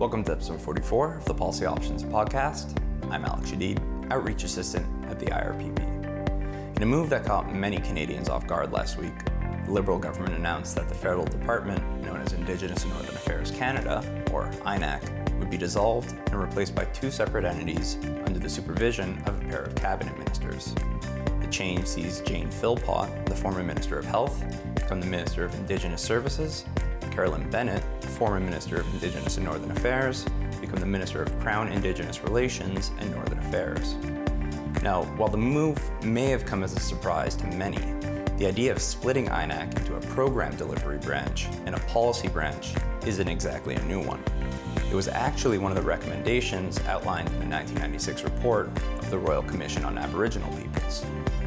Welcome to episode 44 of the Policy Options Podcast. I'm Alex Shadid, Outreach Assistant at the IRPP. In a move that caught many Canadians off guard last week, the Liberal government announced that the federal department, known as Indigenous and Northern Affairs Canada, or INAC, would be dissolved and replaced by two separate entities under the supervision of a pair of cabinet ministers. The change sees Jane Philpott, the former Minister of Health, become the Minister of Indigenous Services, Carolyn Bennett, the former Minister of Indigenous and Northern Affairs, become the Minister of Crown Indigenous Relations and Northern Affairs. Now, while the move may have come as a surprise to many, the idea of splitting INAC into a program delivery branch and a policy branch isn't exactly a new one. It was actually one of the recommendations outlined in the 1996 report of the Royal Commission on Aboriginal Peoples.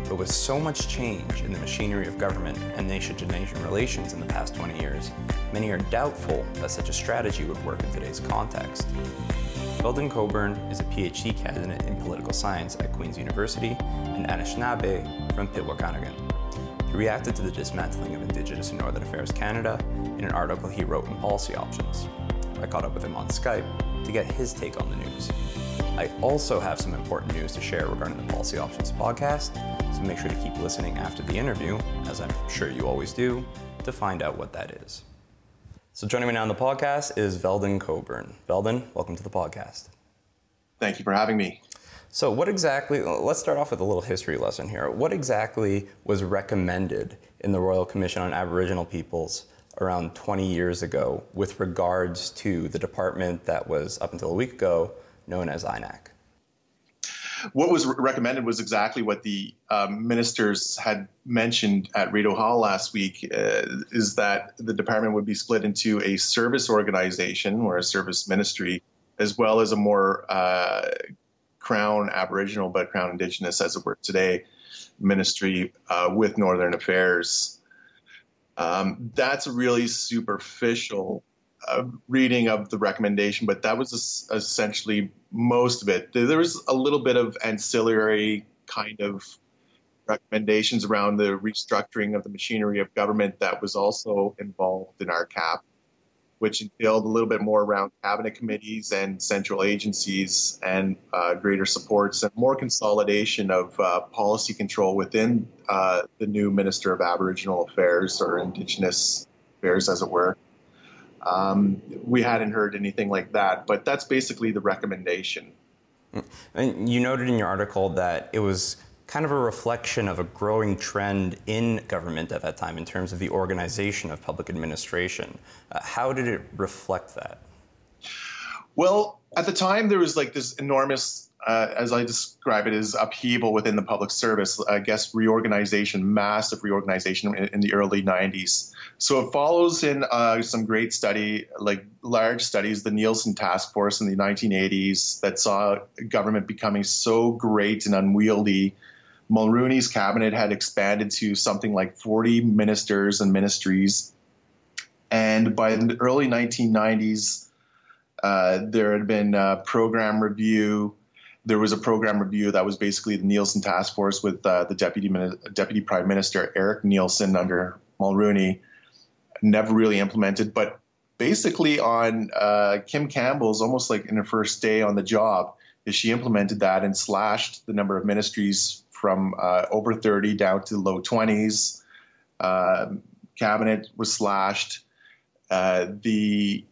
But with so much change in the machinery of government and nation-to-nation relations in the past 20 years, many are doubtful that such a strategy would work in today's context. Veldon Coburn is a PhD candidate in political science at Queen's University and Anishinaabe from Pikwakanagan. He reacted to the dismantling of Indigenous and Northern Affairs Canada in an article he wrote in Policy Options. I caught up with him on Skype to get his take on the news. I also have some important news to share regarding the Policy Options Podcast, so make sure to keep listening after the interview, as I'm sure you always do, to find out what that is. So joining me now on the podcast is Veldon Coburn. Veldon, welcome to the podcast. Thank you for having me. So what exactly, let's start off with a little history lesson here. What exactly was recommended in the Royal Commission on Aboriginal Peoples around 20 years ago with regards to the department that was, up until a week ago, known as INAC? What was recommended was exactly what the ministers had mentioned at Rideau Hall last week, is that the department would be split into a service organization or a service ministry, as well as a more Crown Aboriginal, but Crown Indigenous, as it were today, ministry with Northern Affairs. That's a really superficial reading of the recommendation, but that was essentially most of it. There was a little bit of ancillary kind of recommendations around the restructuring of the machinery of government that was also involved in our cap, which entailed a little bit more around cabinet committees and central agencies and greater supports and more consolidation of policy control within the new Minister of Aboriginal Affairs or Indigenous Affairs, as it were. We hadn't heard anything like that, but that's basically the recommendation. And you noted in your article that it was kind of a reflection of a growing trend in government at that time in terms of the organization of public administration. How did it reflect that? Well, at the time, there was like this enormous, as I describe it, as upheaval within the public service, I guess reorganization, massive reorganization in the early 90s. So it follows in some great study, like large studies, the Nielsen Task Force in the 1980s that saw government becoming so great and unwieldy. Mulroney's cabinet had expanded to something like 40 ministers and ministries. And by the early 1990s, there had been a program review. There was a program review that was basically the Nielsen Task Force with the Deputy Prime Minister, Eric Nielsen, under Mulroney. Never really implemented, but basically on Kim Campbell's, almost like in her first day on the job, is she implemented that and slashed the number of ministries from over 30 down to low 20s. Cabinet was slashed. The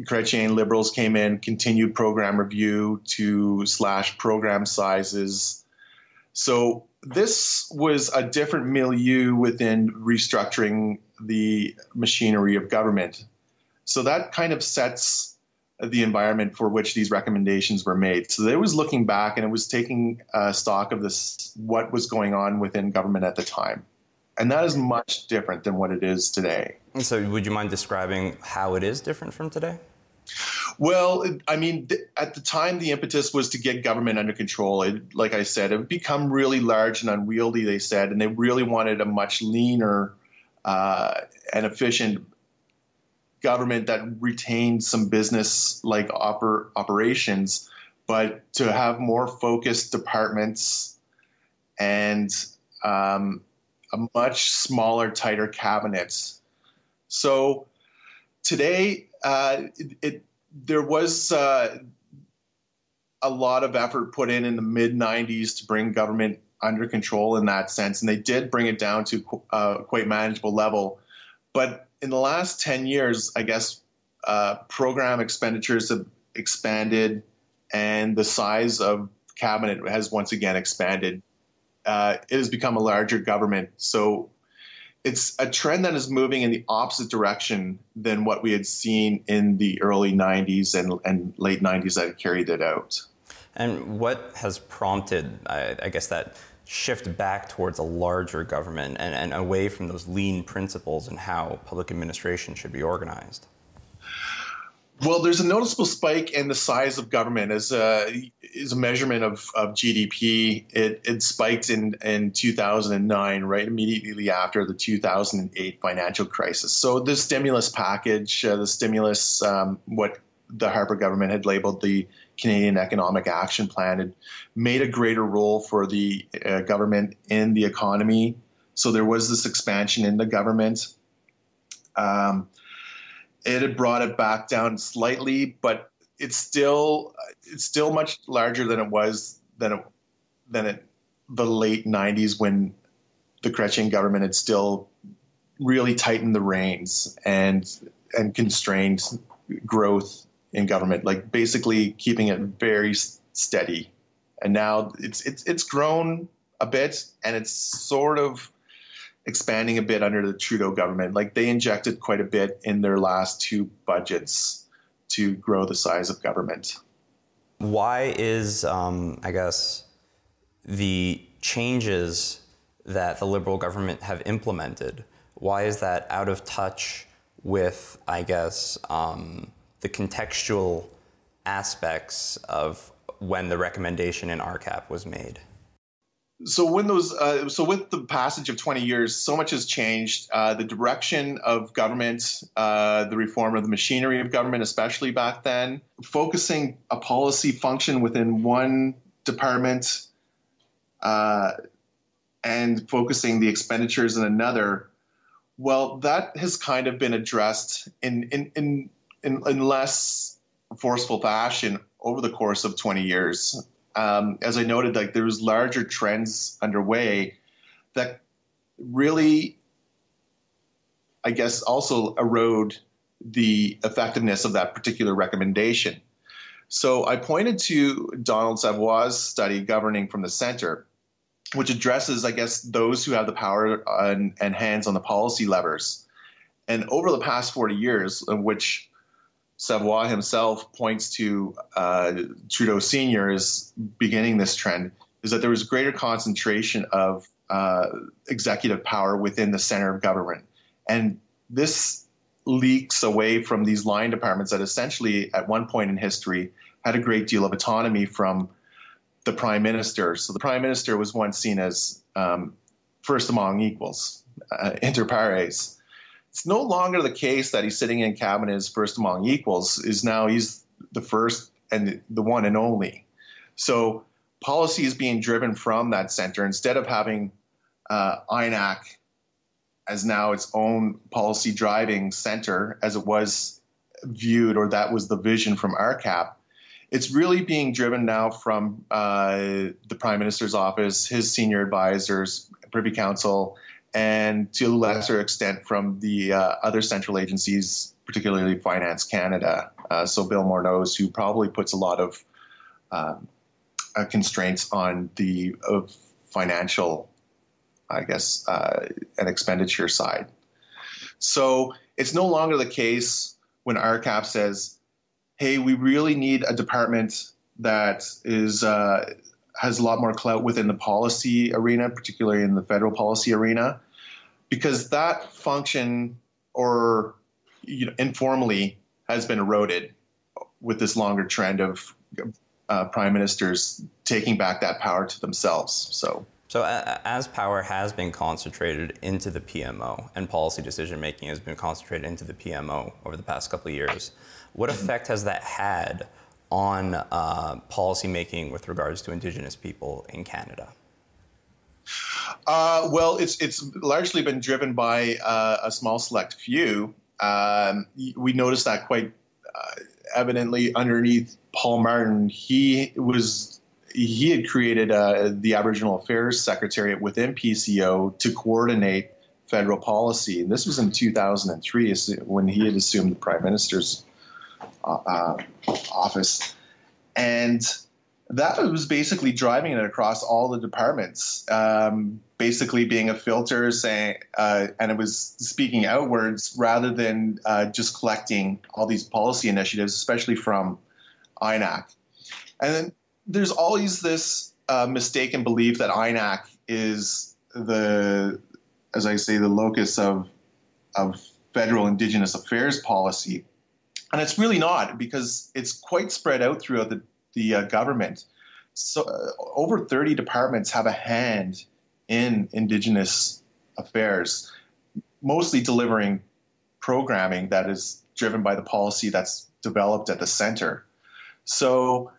Chrétien Liberals came in, continued program review to slash program sizes. So this was a different milieu within restructuring the machinery of government. So that kind of sets the environment for which these recommendations were made. So it was looking back and it was taking stock of this, what was going on within government at the time. And that is much different than what it is today. And so would you mind describing how it is different from today? Well, I mean, at the time, the impetus was to get government under control. It, like I said, it had become really large and unwieldy, they said, and they really wanted a much leaner and efficient government that retained some business-like operations, but to have more focused departments and a much smaller, tighter cabinet. So today, there was a lot of effort put in the mid-90s to bring government under control in that sense, and they did bring it down to quite manageable level. But in the last 10 years, I guess, program expenditures have expanded, and the size of cabinet has once again expanded. It has become a larger government. So it's a trend that is moving in the opposite direction than what we had seen in the early 90s and late 90s that carried it out. And what has prompted, I guess, that shift back towards a larger government and away from those lean principles and how public administration should be organized? Well, there's a noticeable spike in the size of government as a measurement of GDP. It spiked in 2009, right immediately after the 2008 financial crisis. So the stimulus package, what the Harper government had labeled the Canadian Economic Action Plan, had made a greater role for the government in the economy. So there was this expansion in the government. It had brought it back down slightly, but it's still much larger than it was than the late 90s, when the Chrétien government had still really tightened the reins and constrained growth in government, like basically keeping it very steady. And now it's grown a bit, and it's sort of expanding a bit under the Trudeau government. Like, they injected quite a bit in their last two budgets to grow the size of government. Why is, I guess, the changes that the Liberal government have implemented, why is that out of touch with, I guess, the contextual aspects of when the recommendation in RCAP was made? So when those, with the passage of 20 years, so much has changed. The direction of government, the reform of the machinery of government, especially back then, focusing a policy function within one department and focusing the expenditures in another. Well, that has kind of been addressed in less forceful fashion over the course of 20 years. As I noted, like, there was larger trends underway that really, I guess, also erode the effectiveness of that particular recommendation. So I pointed to Donald Savoy's study, Governing from the Center, which addresses, I guess, those who have the power and hands on the policy levers. And over the past 40 years, in which Savoy himself points to Trudeau Sr. as beginning this trend, is that there was greater concentration of executive power within the center of government. And this leaks away from these line departments that essentially at one point in history had a great deal of autonomy from the prime minister. So the prime minister was once seen as first among equals, inter pares. It's no longer the case that he's sitting in cabinet as first among equals. Is now he's the first and the one and only. So policy is being driven from that center. Instead of having INAC as now its own policy driving center, as it was viewed, or that was the vision from RCAP, it's really being driven now from the Prime Minister's office, his senior advisors, Privy Council, and to a lesser extent from the other central agencies, particularly Finance Canada. So Bill Morneau, who probably puts a lot of constraints on the financial, I guess, and expenditure side. So it's no longer the case when RCAP says, hey, we really need a department that is has a lot more clout within the policy arena, particularly in the federal policy arena, because that function, or informally, has been eroded with this longer trend of prime ministers taking back that power to themselves. So as power has been concentrated into the PMO, and policy decision making has been concentrated into the PMO over the past couple of years, what effect has that had on policymaking with regards to Indigenous people in Canada? Well, it's largely been driven by a small select few. We noticed that quite evidently underneath Paul Martin, he had created the Aboriginal Affairs Secretariat within PCO to coordinate federal policy. And this was in 2003 when he had assumed the Prime Minister's office. And that was basically driving it across all the departments, basically being a filter, saying, and it was speaking outwards rather than just collecting all these policy initiatives, especially from INAC. And then there's always this mistaken belief that INAC is the, as I say, the locus of federal Indigenous affairs policy. And it's really not, because it's quite spread out throughout the government. So over 30 departments have a hand in Indigenous affairs, mostly delivering programming that is driven by the policy that's developed at the center. So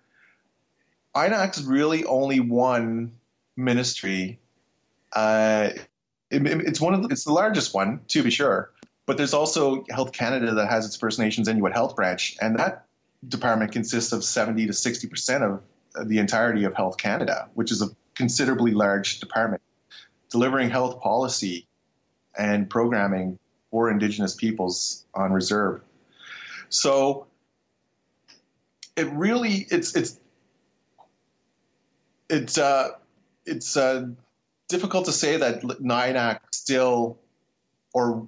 INAC's really only one ministry. It's the largest one, to be sure. But there's also Health Canada that has its First Nations Inuit Health Branch, and that department consists of 70 to 60% of the entirety of Health Canada, which is a considerably large department, delivering health policy and programming for Indigenous peoples on reserve. So it really, it's difficult to say that INAC still or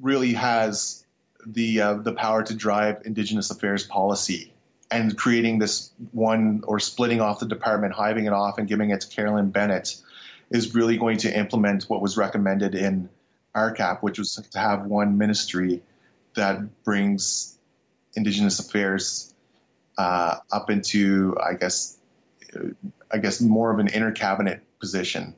really has the power to drive Indigenous affairs policy, and creating this one or splitting off the department, hiving it off and giving it to Carolyn Bennett is really going to implement what was recommended in RCAP, which was to have one ministry that brings Indigenous affairs up into, I guess more of an inter-cabinet position.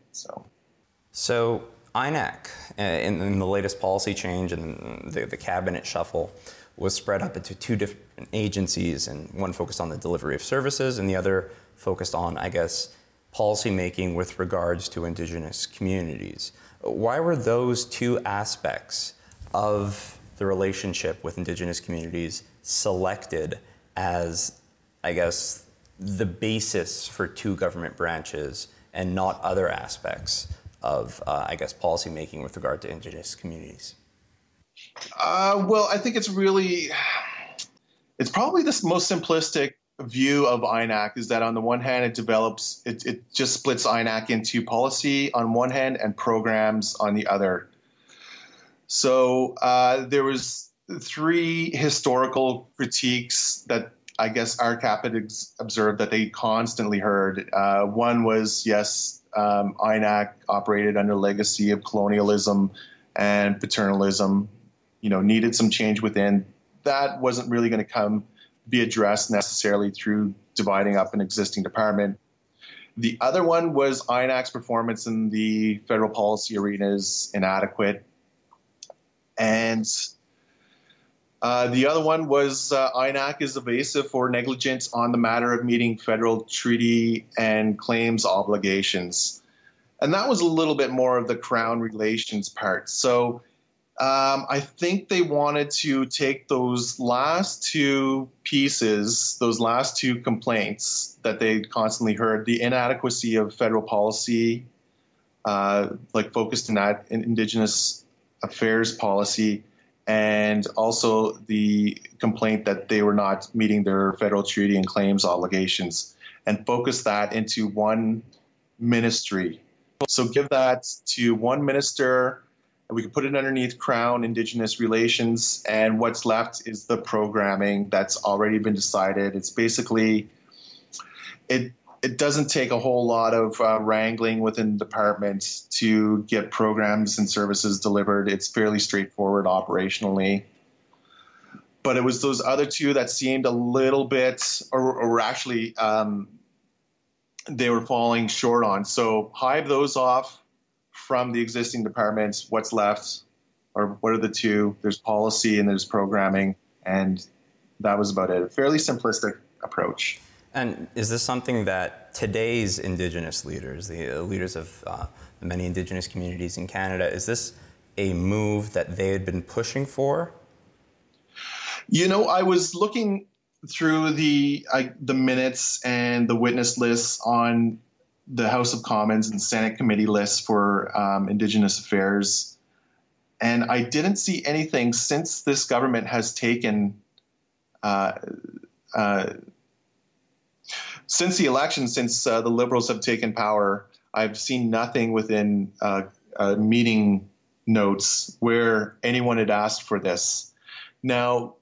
So INAC, in the latest policy change and the cabinet shuffle, was spread up into two different agencies, and one focused on the delivery of services and the other focused on, I guess, policy making with regards to Indigenous communities. Why were those two aspects of the relationship with Indigenous communities selected as, I guess, the basis for two government branches and not other aspects of, policy making with regard to Indigenous communities? Well, I think it's probably the most simplistic view of INAC is that on the one hand, it just splits INAC into policy on one hand and programs on the other. So there was three historical critiques that I guess RCAP had observed that they constantly heard. One was, yes, INAC operated under legacy of colonialism and paternalism, needed some change within. That wasn't really going to be addressed necessarily through dividing up an existing department. The other one was INAC's performance in the federal policy arena is inadequate. And the other one was INAC is evasive or negligent on the matter of meeting federal treaty and claims obligations. And that was a little bit more of the Crown relations part. So I think they wanted to take those last two pieces, those last two complaints that they constantly heard, the inadequacy of federal policy, focused in that Indigenous affairs policy, and also the complaint that they were not meeting their federal treaty and claims obligations, and focus that into one ministry. So give that to one minister, and we can put it underneath Crown Indigenous Relations, and what's left is the programming that's already been decided. It's basically, it doesn't take a whole lot of wrangling within the department to get programs and services delivered. It's fairly straightforward operationally. But it was those other two that seemed a little bit, or actually they were falling short on. So hive those off from the existing departments. What's left, or what are the two? There's policy and there's programming, and that was about it. A fairly simplistic approach. And is this something that today's Indigenous leaders, the leaders of the many Indigenous communities in Canada, is this a move that they had been pushing for? You know, I was looking through the minutes and the witness lists on the House of Commons and Senate committee lists for Indigenous Affairs, and I didn't see anything since this government has taken since the election, since the Liberals have taken power. I've seen nothing within meeting notes where anyone had asked for this. Now,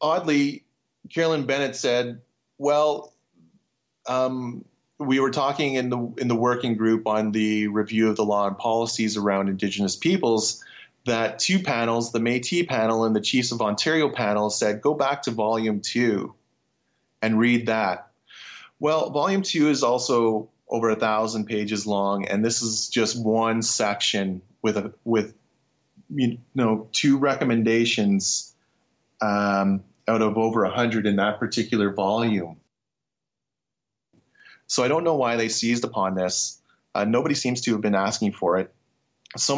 oddly, Carolyn Bennett said, well, we were talking in the working group on the review of the law and policies around Indigenous peoples that two panels, the Métis panel and the Chiefs of Ontario panel, said, go back to Volume 2 and read that. Well, Volume 2 is also over 1,000 pages long, and this is just one section with you know, two recommendations out of over 100 in that particular volume. So I don't know why they seized upon this. Nobody seems to have been asking for it. So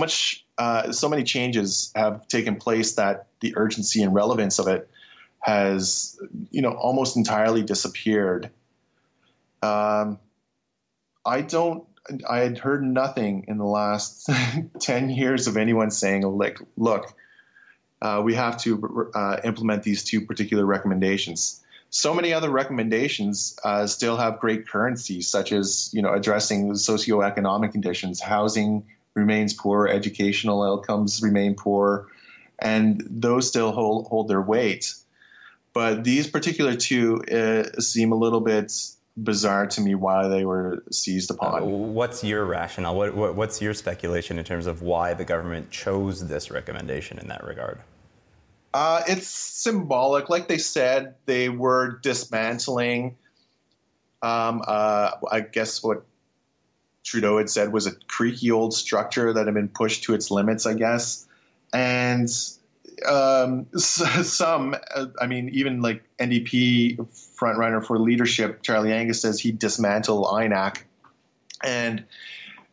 many changes have taken place that the urgency and relevance of it has, you know, almost entirely disappeared. I had heard nothing in the last 10 years of anyone saying, like, look, we have to implement these two particular recommendations. So many other recommendations still have great currency, such as, you know, addressing the socioeconomic conditions. Housing remains poor, educational outcomes remain poor, and those still hold their weight. But these particular two seem a little bit bizarre to me why they were seized upon. What's your rationale? What's your speculation in terms of why the government chose this recommendation in that regard? It's symbolic. Like they said, they were dismantling, I guess what Trudeau had said was a creaky old structure that had been pushed to its limits, I guess. And some, I mean, even like NDP frontrunner for leadership, Charlie Angus, says he'd dismantle INAC. And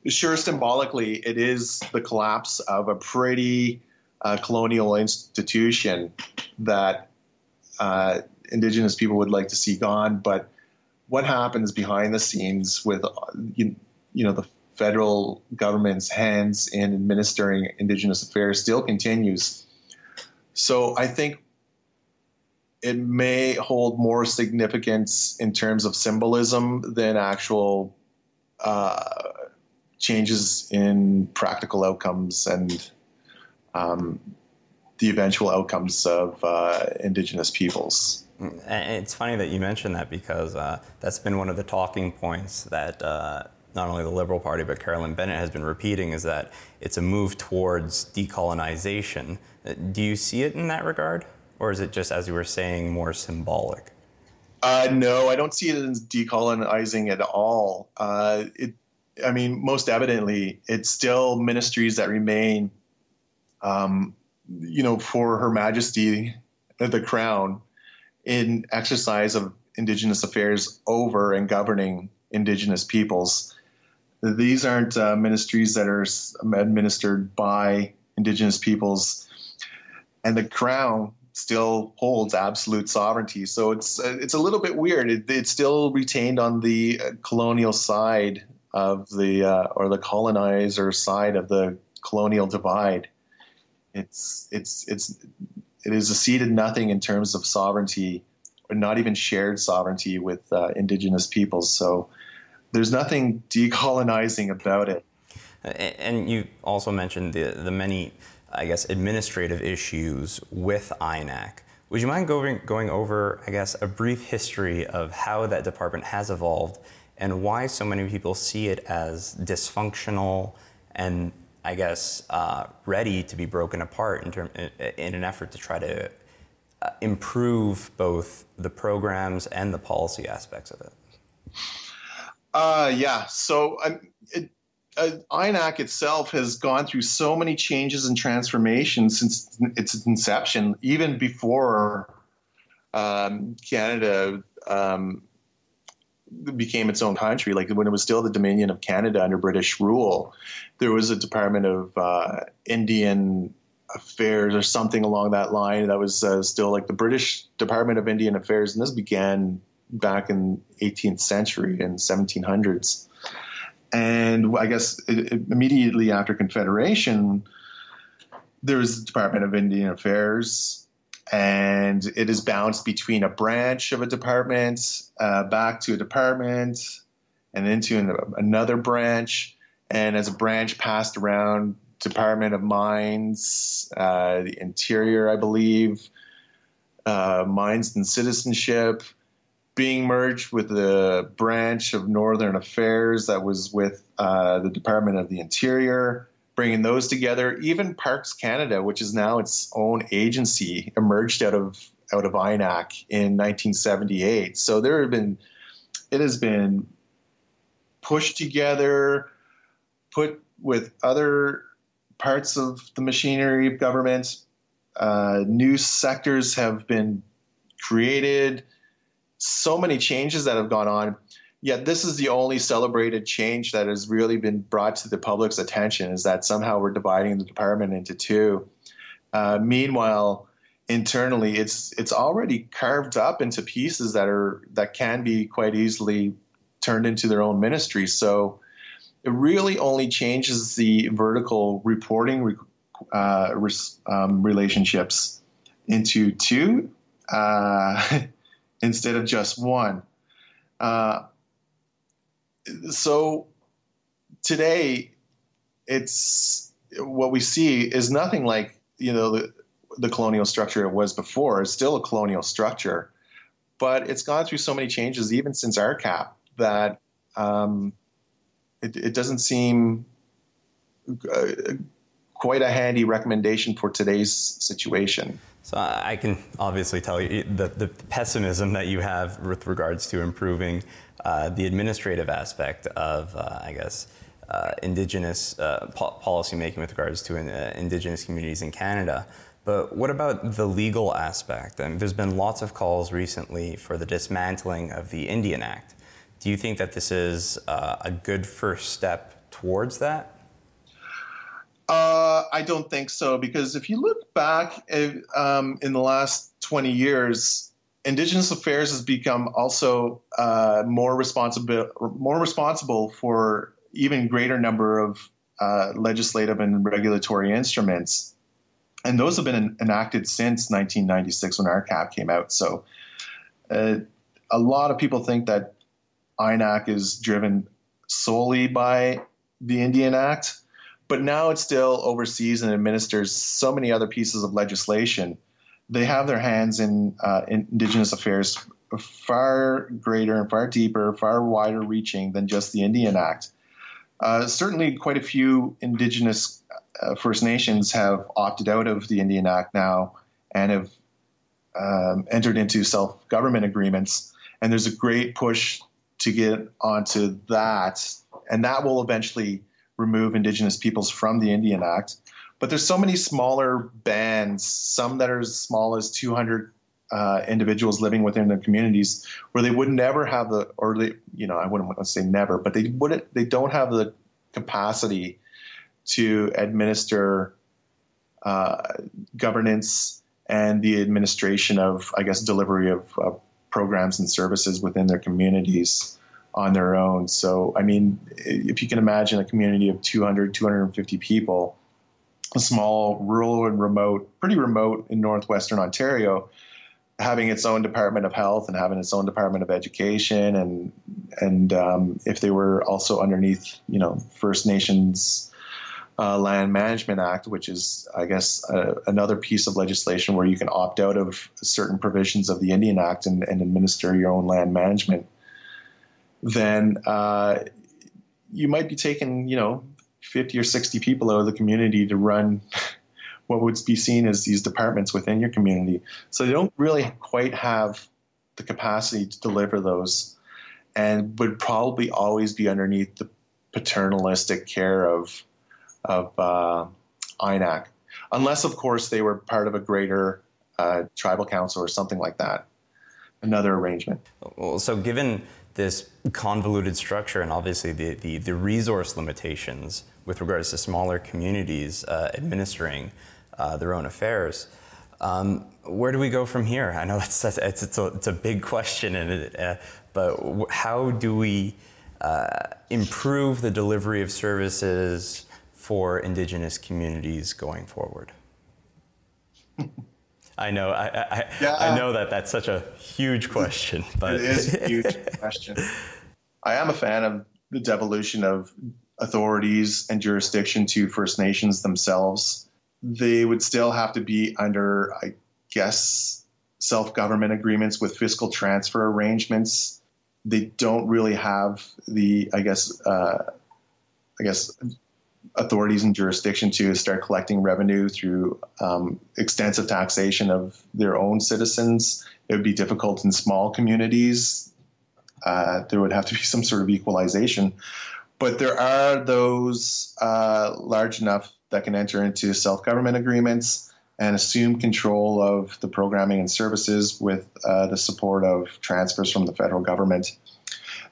sure, symbolically, it is the collapse of a pretty colonial institution that Indigenous people would like to see gone. But what happens behind the scenes with, you know, the federal government's hands in administering Indigenous affairs still continues. So I think it may hold more significance in terms of symbolism than actual changes in practical outcomes and the eventual outcomes of Indigenous peoples. And it's funny that you mentioned that, because that's been one of the talking points that not only the Liberal Party but Carolyn Bennett has been repeating, is that it's a move towards decolonization. Do you see it in that regard, or is it just, as you were saying, more symbolic? No, I don't see it as decolonizing at all. I mean, most evidently, it's still ministries that remain, you know, for Her Majesty the Crown in exercise of Indigenous affairs over and governing Indigenous peoples. These aren't ministries that are administered by Indigenous peoples, and the Crown still holds absolute sovereignty. So it's a little bit weird. It's still retained on the colonial side of the or the colonizer side of the colonial divide. It is acceded nothing in terms of sovereignty, or not even shared sovereignty with Indigenous peoples. So there's nothing decolonizing about it. And you also mentioned the many, I guess, administrative issues with INAC. Would you mind going over, I guess, a brief history of how that department has evolved and why so many people see it as dysfunctional and, I guess, ready to be broken apart in an effort to try to improve both the programs and the policy aspects of it? INAC itself has gone through so many changes and transformations since its inception, even before Canada became its own country. Like when it was still the Dominion of Canada under British rule, there was a Department of Indian Affairs or something along that line. That was still like the British Department of Indian Affairs, and this began back in 18th century and 1700s. And I guess immediately after Confederation, there was the Department of Indian Affairs, and it is bounced between a branch of a department, back to a department, and into another branch. And as a branch passed around, Department of Mines, the Interior, I believe, Mines and Citizenship, being merged with the branch of Northern Affairs that was with the Department of the Interior, bringing those together. Even Parks Canada, which is now its own agency, emerged out of INAC in 1978. So it has been pushed together, put with other parts of the machinery of government. New sectors have been created. So many changes that have gone on. Yet this is the only celebrated change that has really been brought to the public's attention, is that somehow we're dividing the department into two. Meanwhile, internally, it's already carved up into pieces that can be quite easily turned into their own ministry. So it really only changes the vertical reporting relationships into two instead of just one. So today, it's what we see is nothing like, you know, the colonial structure it was before. It's still a colonial structure, but it's gone through so many changes, even since RCAP, that It doesn't seem quite a handy recommendation for today's situation. So I can obviously tell you the pessimism that you have with regards to improving the administrative aspect of, Indigenous policymaking with regards to Indigenous communities in Canada. But what about the legal aspect? I mean, there's been lots of calls recently for the dismantling of the Indian Act. Do you think that this is a good first step towards that? I don't think so, because if you look back in the last 20 years, Indigenous Affairs has become also more responsible for even greater number of legislative and regulatory instruments. And those have been enacted since 1996 when RCAP came out. So a lot of people think that INAC is driven solely by the Indian Act, but now it still oversees and administers so many other pieces of legislation. They have their hands in Indigenous Affairs far greater and far deeper, far wider reaching than just the Indian Act. Certainly quite a few Indigenous First Nations have opted out of the Indian Act now and have entered into self-government agreements, and there's a great push to get onto that, and that will eventually remove Indigenous peoples from the Indian Act. But there's so many smaller bands, some that are as small as 200 individuals living within their communities, where they would never have I wouldn't want to say never, but they don't have the capacity to administer governance and the administration of, delivery of programs and services within their communities on their own. So, I mean, if you can imagine a community of 200, 250 people, a small, rural and remote, pretty remote in northwestern Ontario, having its own Department of Health and having its own Department of Education, and if they were also underneath, First Nations Land Management Act, which is, another piece of legislation where you can opt out of certain provisions of the Indian Act and administer your own land management, then you might be taking, 50 or 60 people out of the community to run what would be seen as these departments within your community. So they don't really quite have the capacity to deliver those, and would probably always be underneath the paternalistic care of INAC, unless, of course, they were part of a greater tribal council or something like that, another arrangement. Well, so given this convoluted structure and obviously the resource limitations with regards to smaller communities administering their own affairs. Where do we go from here? I know it's a big question, and but how do we improve the delivery of services for Indigenous communities going forward? I know that's such a huge question. But it is a huge question. I am a fan of the devolution of authorities and jurisdiction to First Nations themselves. They would still have to be under, I guess, self-government agreements with fiscal transfer arrangements. They don't really have the, I guess, authorities and jurisdiction to start collecting revenue through extensive taxation of their own citizens. It would be difficult in small communities. There would have to be some sort of equalization. But there are those large enough that can enter into self-government agreements and assume control of the programming and services with the support of transfers from the federal government.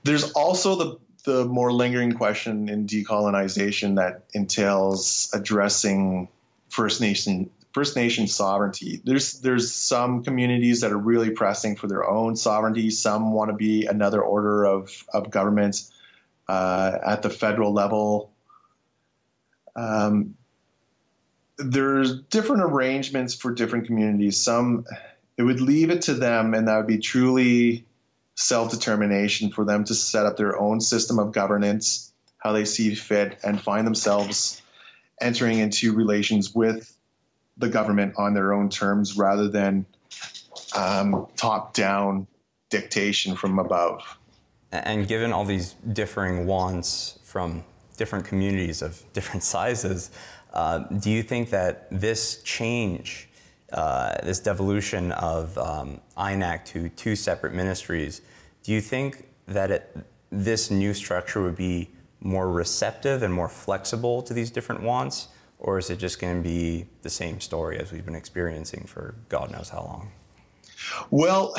There's also the more lingering question in decolonization that entails addressing First Nation sovereignty. There's some communities that are really pressing for their own sovereignty. Some want to be another order of government at the federal level. There's different arrangements for different communities. Some, it would leave it to them, and that would be truly self-determination for them to set up their own system of governance, how they see fit, and find themselves entering into relations with the government on their own terms rather than top-down dictation from above. And given all these differing wants from different communities of different sizes, do you think that this change, this devolution of INAC to two separate ministries, do you think that this new structure would be more receptive and more flexible to these different wants, or is it just going to be the same story as we've been experiencing for God knows how long? Well,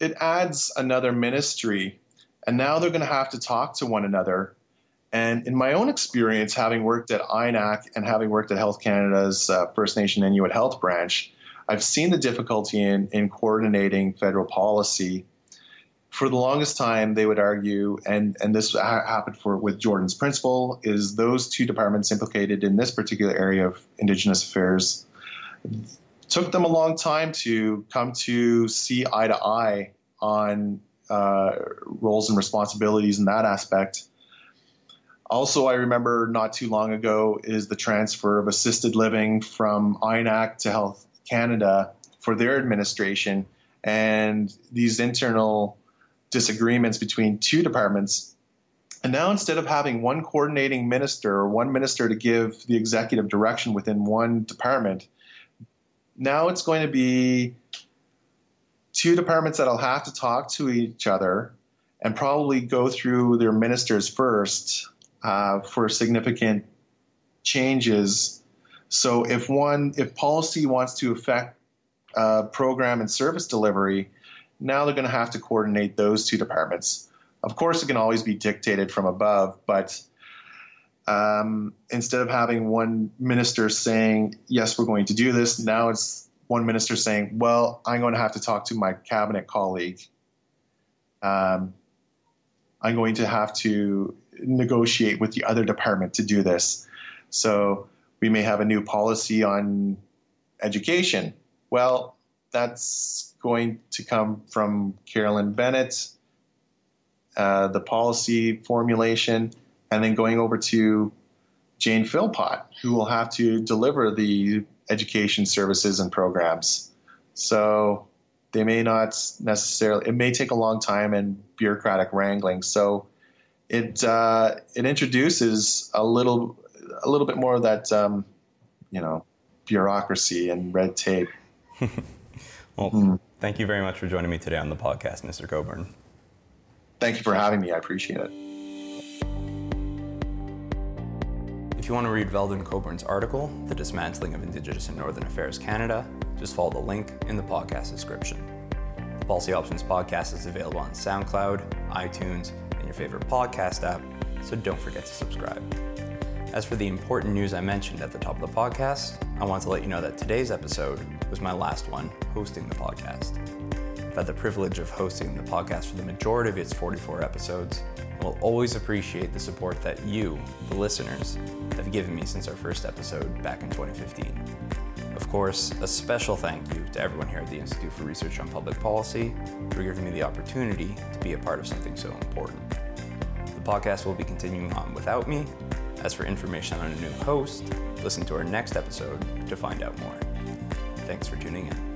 it adds another ministry, and now they're going to have to talk to one another. And in my own experience, having worked at INAC and having worked at Health Canada's First Nation Inuit Health Branch, I've seen the difficulty in coordinating federal policy. For the longest time, they would argue, and this happened with Jordan's principle, is those two departments implicated in this particular area of Indigenous affairs. It took them a long time to come to see eye to eye on roles and responsibilities in that aspect. Also, I remember not too long ago is the transfer of assisted living from INAC to Health Canada for their administration, and these internal disagreements between two departments. And now instead of having one coordinating minister or one minister to give the executive direction within one department, now it's going to be two departments that'll have to talk to each other and probably go through their ministers first for significant changes. So if policy wants to affect program and service delivery, now they're going to have to coordinate those two departments. Of course, it can always be dictated from above, but instead of having one minister saying, yes, we're going to do this, now it's one minister saying, well, I'm going to have to talk to my cabinet colleague. I'm going to have to negotiate with the other department to do this. So we may have a new policy on education. Well, that's going to come from Carolyn Bennett, the policy formulation, and then going over to Jane Philpott, who will have to deliver the education services and programs. So they may not necessarily, it may take a long time and bureaucratic wrangling. So it introduces a little bit more of that, bureaucracy and red tape. Well, Thank you very much for joining me today on the podcast, Mr. Coburn. Thank you for having me. I appreciate it. If you want to read Veldon Coburn's article, The Dismantling of Indigenous and Northern Affairs Canada, just follow the link in the podcast description. The Policy Options Podcast is available on SoundCloud, iTunes, and your favorite podcast app, so don't forget to subscribe. As for the important news I mentioned at the top of the podcast, I want to let you know that today's episode was my last one hosting the podcast. I've had the privilege of hosting the podcast for the majority of its 44 episodes, and will always appreciate the support that you, the listeners, have given me since our first episode back in 2015. Of course, a special thank you to everyone here at the Institute for Research on Public Policy for giving me the opportunity to be a part of something so important. The podcast will be continuing on without me. As for information on a new host, listen to our next episode to find out more. Thanks for tuning in.